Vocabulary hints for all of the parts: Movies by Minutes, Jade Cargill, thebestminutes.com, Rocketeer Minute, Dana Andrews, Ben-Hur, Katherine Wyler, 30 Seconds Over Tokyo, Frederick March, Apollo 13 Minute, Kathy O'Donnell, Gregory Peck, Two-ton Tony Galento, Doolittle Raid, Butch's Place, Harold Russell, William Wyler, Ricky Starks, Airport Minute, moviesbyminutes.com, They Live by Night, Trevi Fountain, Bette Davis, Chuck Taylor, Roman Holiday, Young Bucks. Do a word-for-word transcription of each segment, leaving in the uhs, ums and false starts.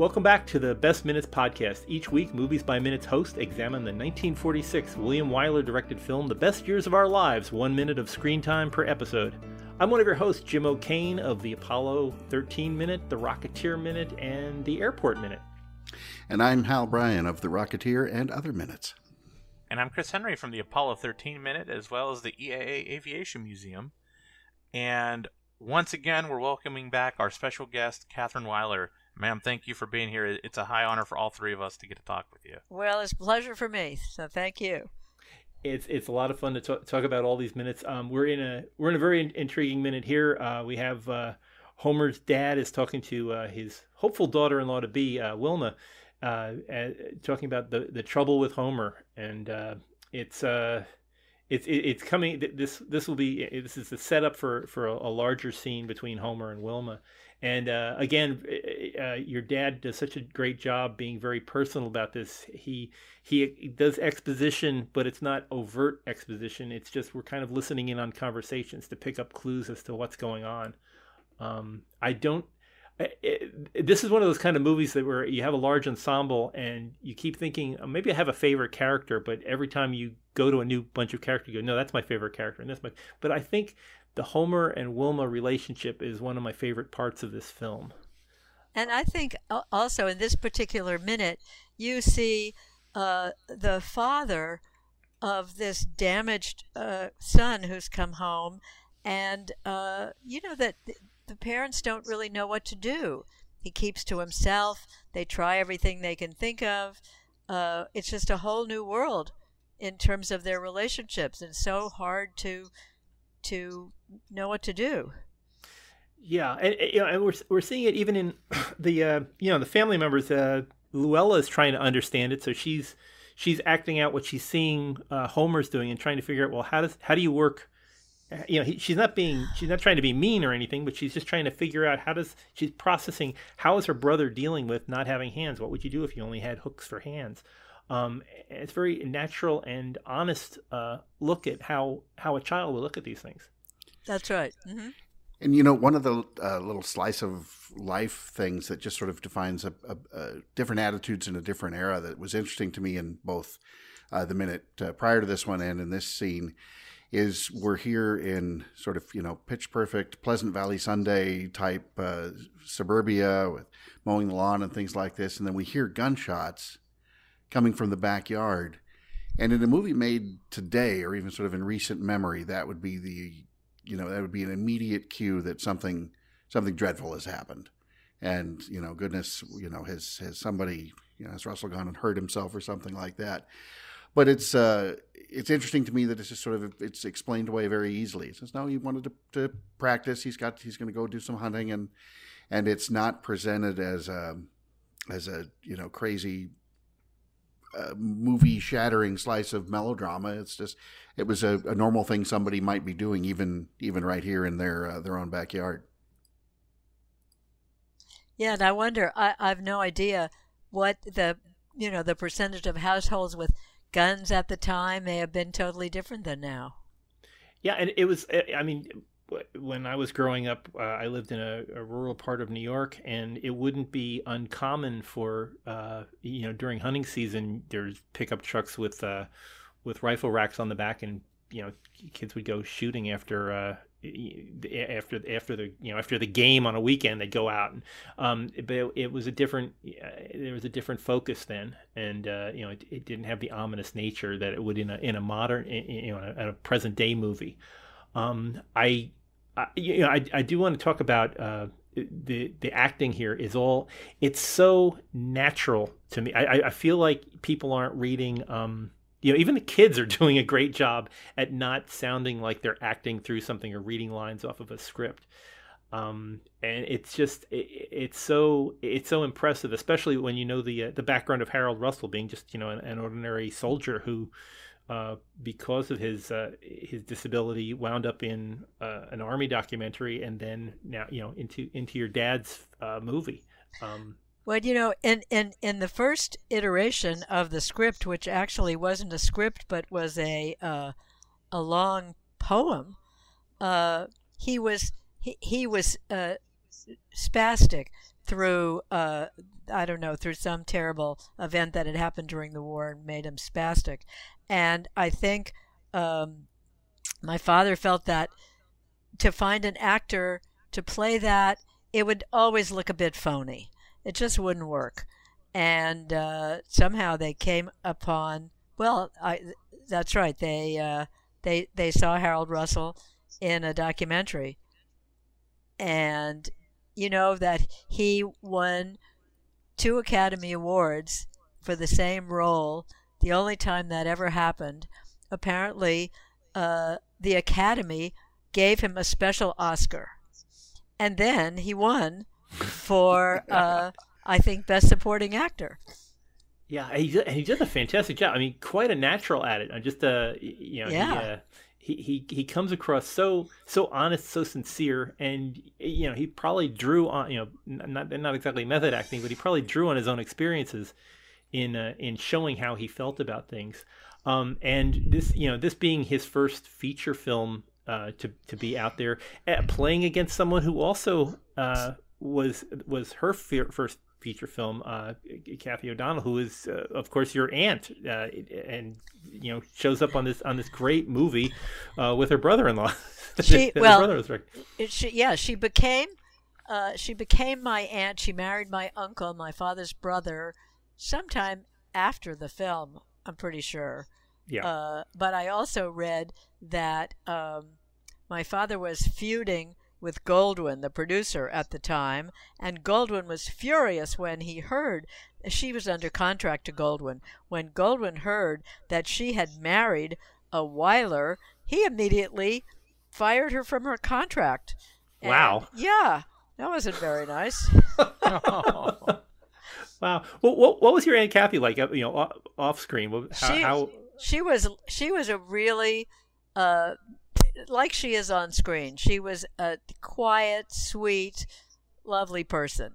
Welcome back to the Best Minutes podcast. Each week, Movies by Minutes hosts examine the nineteen forty-six William Wyler-directed film The Best Years of Our Lives, one minute of screen time per episode. I'm one of your hosts, Jim O'Kane, of the Apollo thirteen Minute, the Rocketeer Minute, and the Airport Minute. And I'm Hal Bryan of the Rocketeer and Other Minutes. And I'm Chris Henry from the Apollo thirteen Minute, as well as the E A A Aviation Museum. And once again, we're welcoming back our special guest, Katherine Wyler. Ma'am, thank you for being here. It's a high honor for all three of us to get to talk with you. Well, it's a pleasure for me, so thank you. It's it's a lot of fun to talk, talk about all these minutes. Um, we're in a we're in a very in, intriguing minute here. Uh, we have uh, Homer's dad is talking to uh, his hopeful daughter-in-law to be uh, Wilma, uh, uh, talking about the, the trouble with Homer, and uh, it's uh, it's it, it's coming. This this will be this is the setup for for a, a larger scene between Homer and Wilma. And uh, again, uh, your dad does such a great job being very personal about this. He he does exposition, but it's not overt exposition. It's just we're kind of listening in on conversations to pick up clues as to what's going on. Um, I don't. It, this is one of those kind of movies that where you have a large ensemble and you keep thinking, oh, maybe I have a favorite character, but every time you go to a new bunch of characters, you go, no, that's my favorite character, and that's my. But I think the Homer and Wilma relationship is one of my favorite parts of this film. And I think also in this particular minute, you see uh, the father of this damaged uh, son who's come home. And uh, you know that the parents don't really know what to do. He keeps to himself. They try everything they can think of. Uh, it's just a whole new world in terms of their relationships, and so hard to... to know what to do. Yeah, and you know, and we're we're seeing it even in the uh, you know the family members. Uh, Luella is trying to understand it, so she's she's acting out what she's seeing uh, Homer's doing and trying to figure out. Well, how does how do you work? You know, he, she's not being she's not trying to be mean or anything, but she's just trying to figure out how does she's processing how is her brother dealing with not having hands? What would you do if you only had hooks for hands? Um, it's very natural and honest uh, look at how, how a child will look at these things. That's right. Mm-hmm. And, you know, one of the uh, little slice of life things that just sort of defines a, a, a different attitudes in a different era that was interesting to me in both uh, the minute uh, prior to this one and in this scene is we're here in sort of, you know, pitch perfect Pleasant Valley Sunday type uh, suburbia with mowing the lawn and things like this. And then we hear gunshots coming from the backyard. And in a movie made today, or even sort of in recent memory, that would be the, you know, that would be an immediate cue that something, something dreadful has happened. And, you know, goodness, you know, has, has somebody, you know, has Russell gone and hurt himself or something like that. But it's, uh, it's interesting to me that it's just sort of, it's explained away very easily. It says, no, he wanted to, to practice. He's got, he's going to go do some hunting. And, and it's not presented as a, as a, you know, crazy, Uh, movie-shattering slice of melodrama. It's just, it was a, a normal thing somebody might be doing, even even right here in their uh, their own backyard. Yeah, and I wonder, I, I've no idea what the you know the percentage of households with guns at the time may have been totally different than now. Yeah, and it was, I mean, when I was growing up, uh, I lived in a, a rural part of New York, and it wouldn't be uncommon for, uh, you know, during hunting season, there's pickup trucks with uh, with rifle racks on the back, and you know, kids would go shooting after uh, after after the you know after the game on a weekend. They'd go out, and um, but it, it was a different uh, there was a different focus then, and uh, you know, it, it didn't have the ominous nature that it would in a in a modern in, you know in a, in a present day movie. Um, I. I, you know, I, I do want to talk about uh, the the acting here is all it's so natural to me. I, I feel like people aren't reading. Um, you know, even the kids are doing a great job at not sounding like they're acting through something or reading lines off of a script. Um, and it's just it, it's so it's so impressive, especially when you know the uh, the background of Harold Russell being just you know an, an ordinary soldier who. Uh, because of his uh, his disability, wound up in uh, an Army documentary, and then now you know into into your dad's uh, movie. Um, well, you know, in, in in the first iteration of the script, which actually wasn't a script but was a uh, a long poem, uh, he was he, he was uh, spastic through, uh, I don't know, through some terrible event that had happened during the war and made him spastic. And I think um, my father felt that to find an actor to play that, it would always look a bit phony. It just wouldn't work. And uh, somehow they came upon, well, I, that's right, they, uh, they, they saw Harold Russell in a documentary. And you know that he won two Academy Awards for the same role, the only time that ever happened. Apparently, uh, the Academy gave him a special Oscar. And then he won for, uh, I think, Best Supporting Actor. Yeah, he did, he did a fantastic job. I mean, quite a natural at it. Just, uh, you know, yeah. he, uh, he he he comes across so so honest, so sincere, and you know, he probably drew on, you know, not not exactly method acting, but he probably drew on his own experiences in uh, in showing how he felt about things. Um, and this, you know, this being his first feature film. Uh, to to be out there uh, playing against someone who also uh, was was her fe- first feature film, uh, Kathy O'Donnell, who is uh, of course your aunt, uh, and you know shows up on this on this great movie uh, with her brother-in-law. She well, her brother was right. she, yeah, she became uh, she became my aunt. She married my uncle, my father's brother, sometime after the film. I'm pretty sure. Yeah. Uh, but I also read that. Um, My father was feuding with Goldwyn, the producer at the time, and Goldwyn was furious when he heard she was under contract to Goldwyn. When Goldwyn heard that she had married a Wyler, he immediately fired her from her contract. And wow. Yeah, that wasn't very nice. Wow. Well, what, what was your Aunt Kathy like, you know, off screen? How, she, how... she was she was a really uh, like she is on screen. She was a quiet, sweet, lovely person.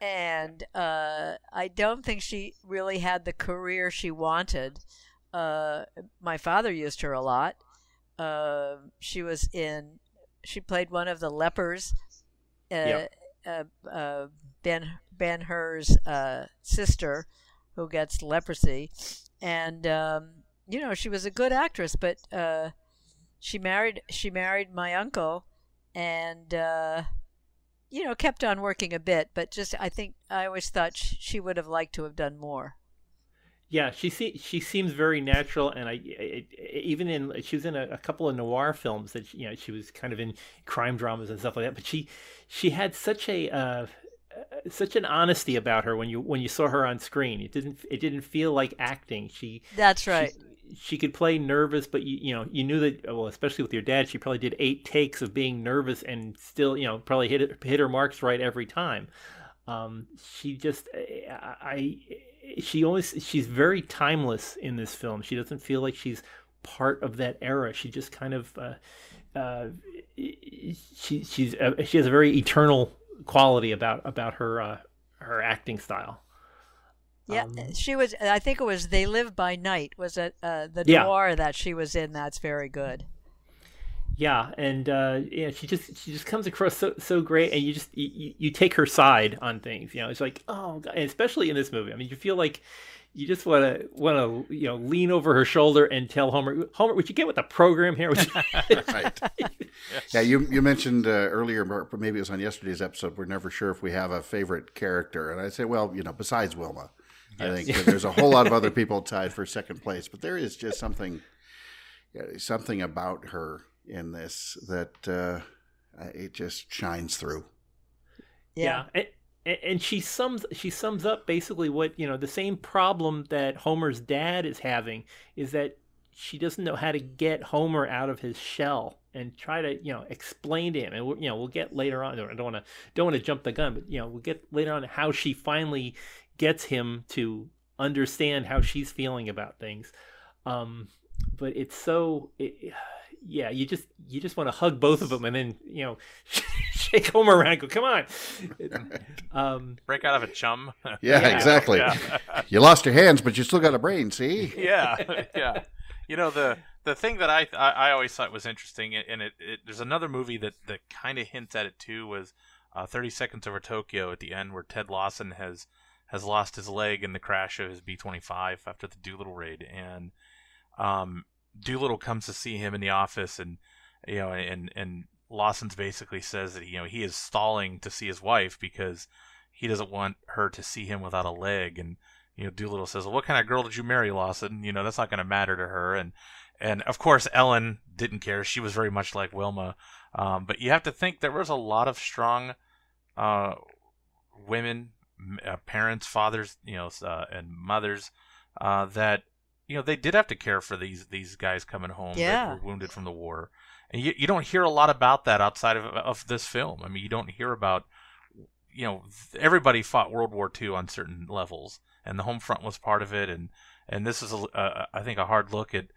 And uh, I don't think she really had the career she wanted. Uh, my father used her a lot. Uh, she was in, she played one of the lepers, uh, yep. uh, uh, Ben, Ben-Hur's uh, sister who gets leprosy. And, um, you know, she was a good actress, but... Uh, She married. She married my uncle, and uh, you know, kept on working a bit. But just, I think I always thought she would have liked to have done more. Yeah, she se- she seems very natural, and I, I, I even in she was in a, a couple of noir films that you know she was kind of in crime dramas and stuff like that. But she she had such a uh, such an honesty about her when you when you saw her on screen. It didn't it didn't feel like acting. She that's right. She, She could play nervous, but you you know you knew that, well, especially with your dad, she probably did eight takes of being nervous and still you know probably hit it, hit her marks right every time. Um, she just I, I she always she's very timeless in this film. She doesn't feel like she's part of that era. She just kind of uh, uh, she she's uh, she has a very eternal quality about about her uh, her acting style. Yeah, she was, I think it was They Live by Night, was it, uh, the yeah. noir that she was in, that's very good. Yeah, and uh, yeah, she just she just comes across so so great, and you just, you, you take her side on things, you know, it's like, oh, God. Especially in this movie, I mean, you feel like you just want to, want to, you know, lean over her shoulder and tell Homer, Homer, would you get with the program here? Right. Yeah, you you mentioned uh, earlier, but maybe it was on yesterday's episode, we're never sure if we have a favorite character, and I say, well, you know, besides Wilma. I think that there's a whole lot of other people tied for second place, but there is just something, something about her in this that uh, it just shines through. Yeah, yeah. And, and she sums she sums up basically what you know the same problem that Homer's dad is having is that she doesn't know how to get Homer out of his shell and try to you know explain to him, and we'll, you know we'll get later on. I don't want to don't want to jump the gun, but you know we'll get later on how she finally gets him to understand how she's feeling about things. Um, but it's so, it, yeah, you just, you just want to hug both of them and then, you know, shake Homer around and go, come on. Um, break out of a chum. Yeah, yeah. Exactly. Yeah. You lost your hands, but you still got a brain, see? Yeah. Yeah. You know, the, the thing that I, I, I always thought was interesting, and it, it there's another movie that, that kind of hints at it too, was, uh, thirty seconds over Tokyo at the end, where Ted Lawson has has lost his leg in the crash of his B twenty-five after the Doolittle raid, and um, Doolittle comes to see him in the office, and you know, and and Lawson's basically says that you know he is stalling to see his wife because he doesn't want her to see him without a leg, and you know, Doolittle says, well, "What kind of girl did you marry, Lawson? You know, that's not going to matter to her." And and of course, Ellen didn't care. She was very much like Wilma. Um, but you have to think there was a lot of strong uh, women, uh, parents, fathers, you know, uh, and mothers uh, that you know they did have to care for these these guys coming home yeah. that were wounded from the war. And you you don't hear a lot about that outside of of this film. I mean, you don't hear about you know everybody fought World War Two on certain levels, and the home front was part of it. And and this is a, a, I think a hard look at.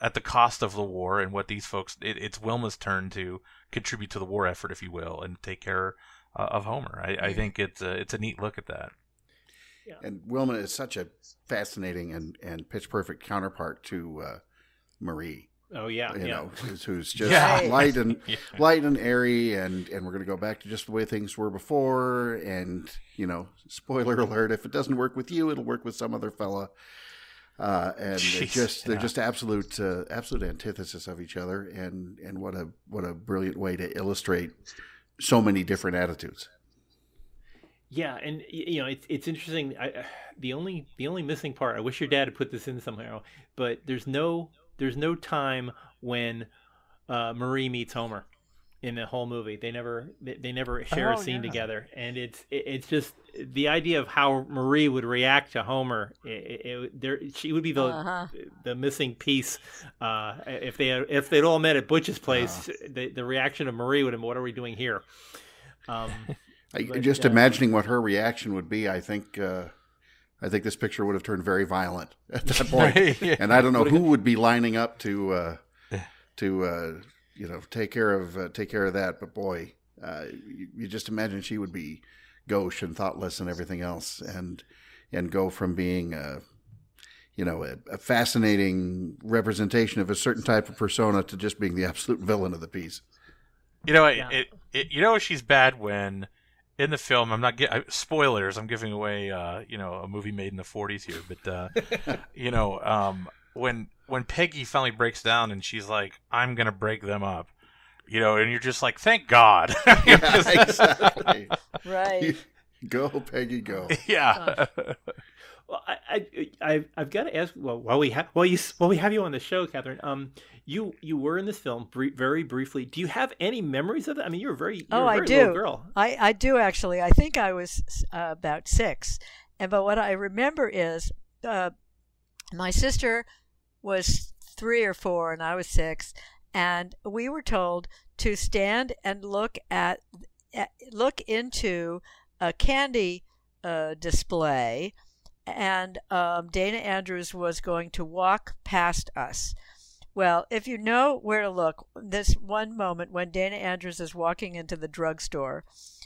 at the cost of the war and what these folks, it, it's Wilma's turn to contribute to the war effort, if you will, and take care uh, of Homer. I, I think it's a, it's a neat look at that. Yeah. And Wilma is such a fascinating and, and pitch perfect counterpart to uh, Marie. Oh yeah. You yeah. know, who's, who's just yeah. light and yeah. light and airy. And, and we're going to go back to just the way things were before. And, you know, spoiler alert, if it doesn't work with you, it'll work with some other fella. Uh, and Jeez, they're just they're yeah. just absolute uh, absolute antithesis of each other, and, and what a what a brilliant way to illustrate so many different attitudes. Yeah, and you know it's it's interesting. I, the only the only missing part. I wish your dad had put this in somehow, but there's no there's no time when uh, Marie meets Homer in the whole movie. They never they never share oh, a scene yeah. together, and it's it's just. The idea of how Marie would react to Homer, it, it, there she would be the uh-huh. the missing piece. Uh, if they had, if they'd all met at Butch's Place, uh-huh. the, the reaction of Marie would have been, "What are we doing here?" Um, I, but, just uh, imagining what her reaction would be, I think uh, I think this picture would have turned very violent at that point. yeah. And I don't know who would be lining up to uh, to uh, you know take care of uh, take care of that. But boy, uh, you, you just imagine she would be. Gauche and thoughtless and everything else, and and go from being a, you know, a, a fascinating representation of a certain type of persona to just being the absolute villain of the piece. You know, yeah. it, it, you know, she's bad when in the film. I'm not getting spoilers. I'm giving away, uh, you know, a movie made in the forties here, but uh, you know, um, when when Peggy finally breaks down and she's like, "I'm gonna break them up." You know, and you're just like, thank God. yeah, exactly. Right. Go, Peggy, go. Yeah. Uh, well, I, I, I, I've got to ask. Well, while we have, while you, while we have you on the show, Katherine, um, you, you were in this film br- very briefly. Do you have any memories of that? I mean, you're a very, you're oh, a very I do. Little girl. I, I do actually. I think I was uh, about six, and but what I remember is, uh, my sister was three or four, and I was six. And we were told to stand and look at, at look into a candy uh, display, and um, Dana Andrews was going to walk past us. Well, if you know where to look, this one moment when Dana Andrews is walking into the drugstore,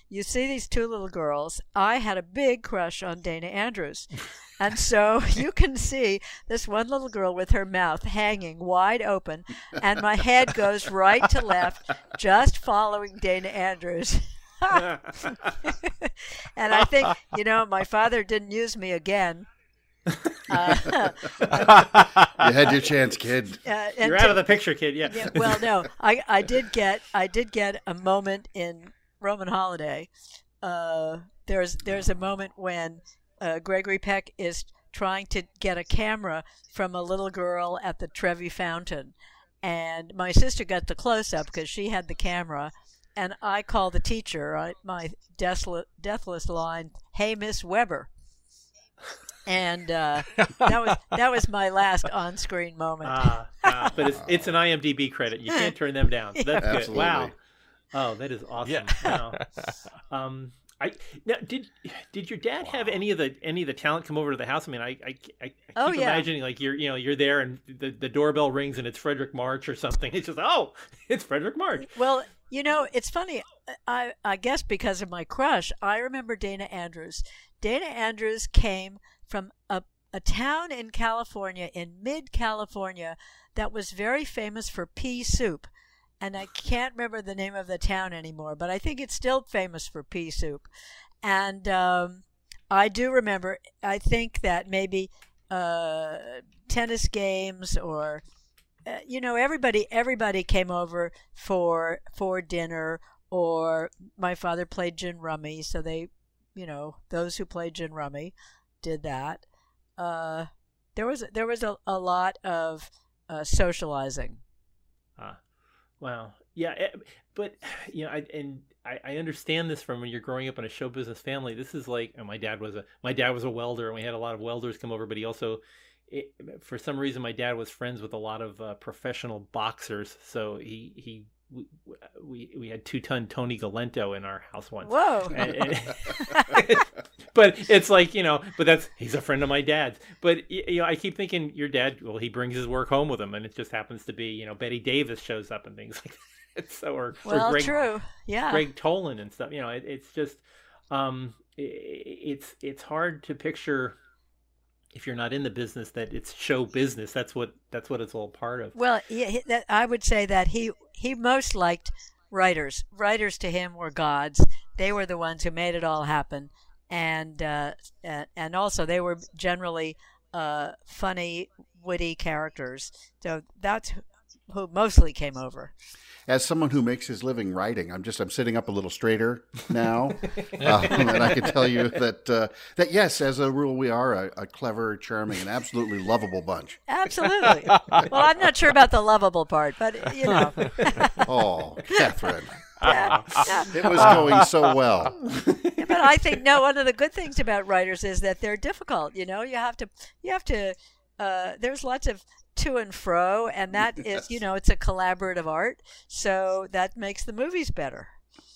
you see these two little girls. I had a big crush on Dana Andrews. And so you can see this one little girl with her mouth hanging wide open, and my head goes right to left, just following Dana Andrews. And I think, you know, my father didn't use me again. Uh, you had your chance, kid. Uh, You're to, out of the picture, kid. Yeah. yeah well, no, I, I did get I did get a moment in Roman Holiday. Uh, there's there's a moment when uh, Gregory Peck is trying to get a camera from a little girl at the Trevi Fountain, and my sister got the close up because she had the camera, and I call the teacher. I, my desolate, deathless line, "Hey, Miss Weber." And uh, that was that was my last on-screen moment. Ah, ah, but it's it's an I M D B credit. You can't turn them down. So that's Absolutely. Good. Wow. Oh, that is awesome. Yeah. Wow. Um, I now did did your dad wow. have any of the any of the talent come over to the house? I mean, I I, I keep oh, yeah. imagining like you're you know you're there and the, the doorbell rings and it's Frederick March or something. It's just oh, it's Frederick March. Well, you know, it's funny. I I guess because of my crush, I remember Dana Andrews. Dana Andrews came from a, a town in California, in mid-California, that was very famous for pea soup. and I can't remember the name of the town anymore, but I think it's still famous for pea soup. And um, I do remember, I think that maybe uh, tennis games or, uh, you know, everybody everybody came over for for dinner, or my father played gin rummy, so they, you know, those who played gin rummy did that. Uh, there was there was a, a lot of uh, socializing. Huh. Wow. Yeah, it, but you know, I and I, I understand this from when you're growing up in a show business family. This is like, and my dad was a my dad was a welder, and we had a lot of welders come over. But he also, it, for some reason, my dad was friends with a lot of uh, professional boxers. So he he. We, we we had Two-ton Tony Galento in our house once. Whoa! And, and, but it's like, you know, but that's he's a friend of my dad's. But you know, I keep thinking your dad. Well, he brings his work home with him, and it just happens to be, you know, Bette Davis shows up and things like that. So or, well, or Greg, true, yeah, Greg Toland and stuff. You know, it, it's just um, it, it's it's hard to picture. If you're not in the business, that it's show business. That's what that's what it's all part of. Well, yeah, that, I would say that he he most liked writers. Writers to him were gods. They were the ones who made it all happen, and uh, and, and also they were generally uh, funny, witty characters. So that's who mostly came over. As someone who makes his living writing, I'm just I'm sitting up a little straighter now, uh, and I can tell you that uh, that yes, as a rule, we are a, a clever, charming, and absolutely lovable bunch. Absolutely. Well, I'm not sure about the lovable part, but you know. Oh, Katherine. Yeah. It was going so well. But I think no. One of the good things about writers is that they're difficult. You know, you have to you have to. Uh, there's lots of to and fro, and that yes. is, you know, it's a collaborative art, so that makes the movies better.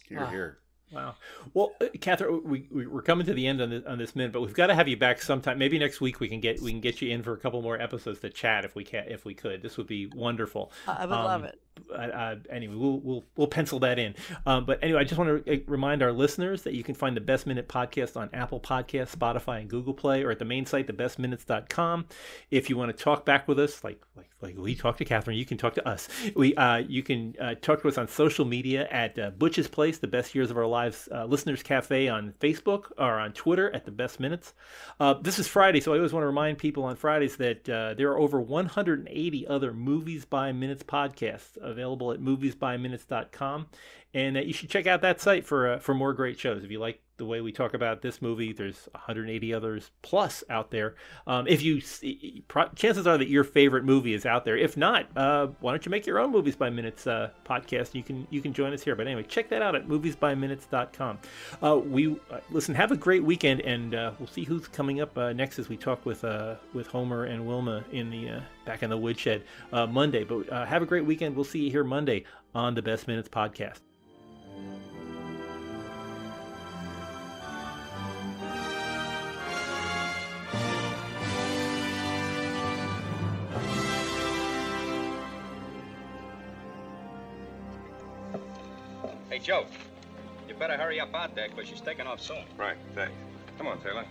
Here, wow. here. Wow. Well, Katherine, we, we we're coming to the end on this on this minute, but we've got to have you back sometime. Maybe next week we can get we can get you in for a couple more episodes to chat if we can if we could. This would be wonderful. I would um, love it. Uh, anyway, we'll we'll we'll pencil that in. Um, but anyway, I just want to remind our listeners that you can find the Best Minute podcast on Apple Podcasts, Spotify, and Google Play, or at the main site, the best minutes dot com. If you want to talk back with us, like like like we talked to Katherine, you can talk to us. We uh, you can uh, talk to us on social media at uh, Butch's Place, The Best Years of Our Lives. Uh, Listeners Cafe on Facebook or on Twitter at The Best Minutes. Uh, this is Friday, so I always want to remind people on Fridays that uh, there are over one hundred eighty other Movies by Minutes podcasts available at movies by minutes dot com, and uh, you should check out that site for uh, for more great shows. If you like the way we talk about this movie, there's one hundred eighty others plus out there. Um, if you see, chances are that your favorite movie is out there. If not, uh, why don't you make your own Movies by Minutes uh, podcast? You can you can join us here. But anyway, check that out at movies by minutes dot com. Uh, we uh, listen. Have a great weekend, and uh, we'll see who's coming up uh, next as we talk with uh, with Homer and Wilma in the uh, back in the woodshed uh, Monday. But uh, have a great weekend. We'll see you here Monday on the Best Minutes podcast. Joe, you better hurry up out there because she's taking off soon. Right, thanks. Come on, Taylor.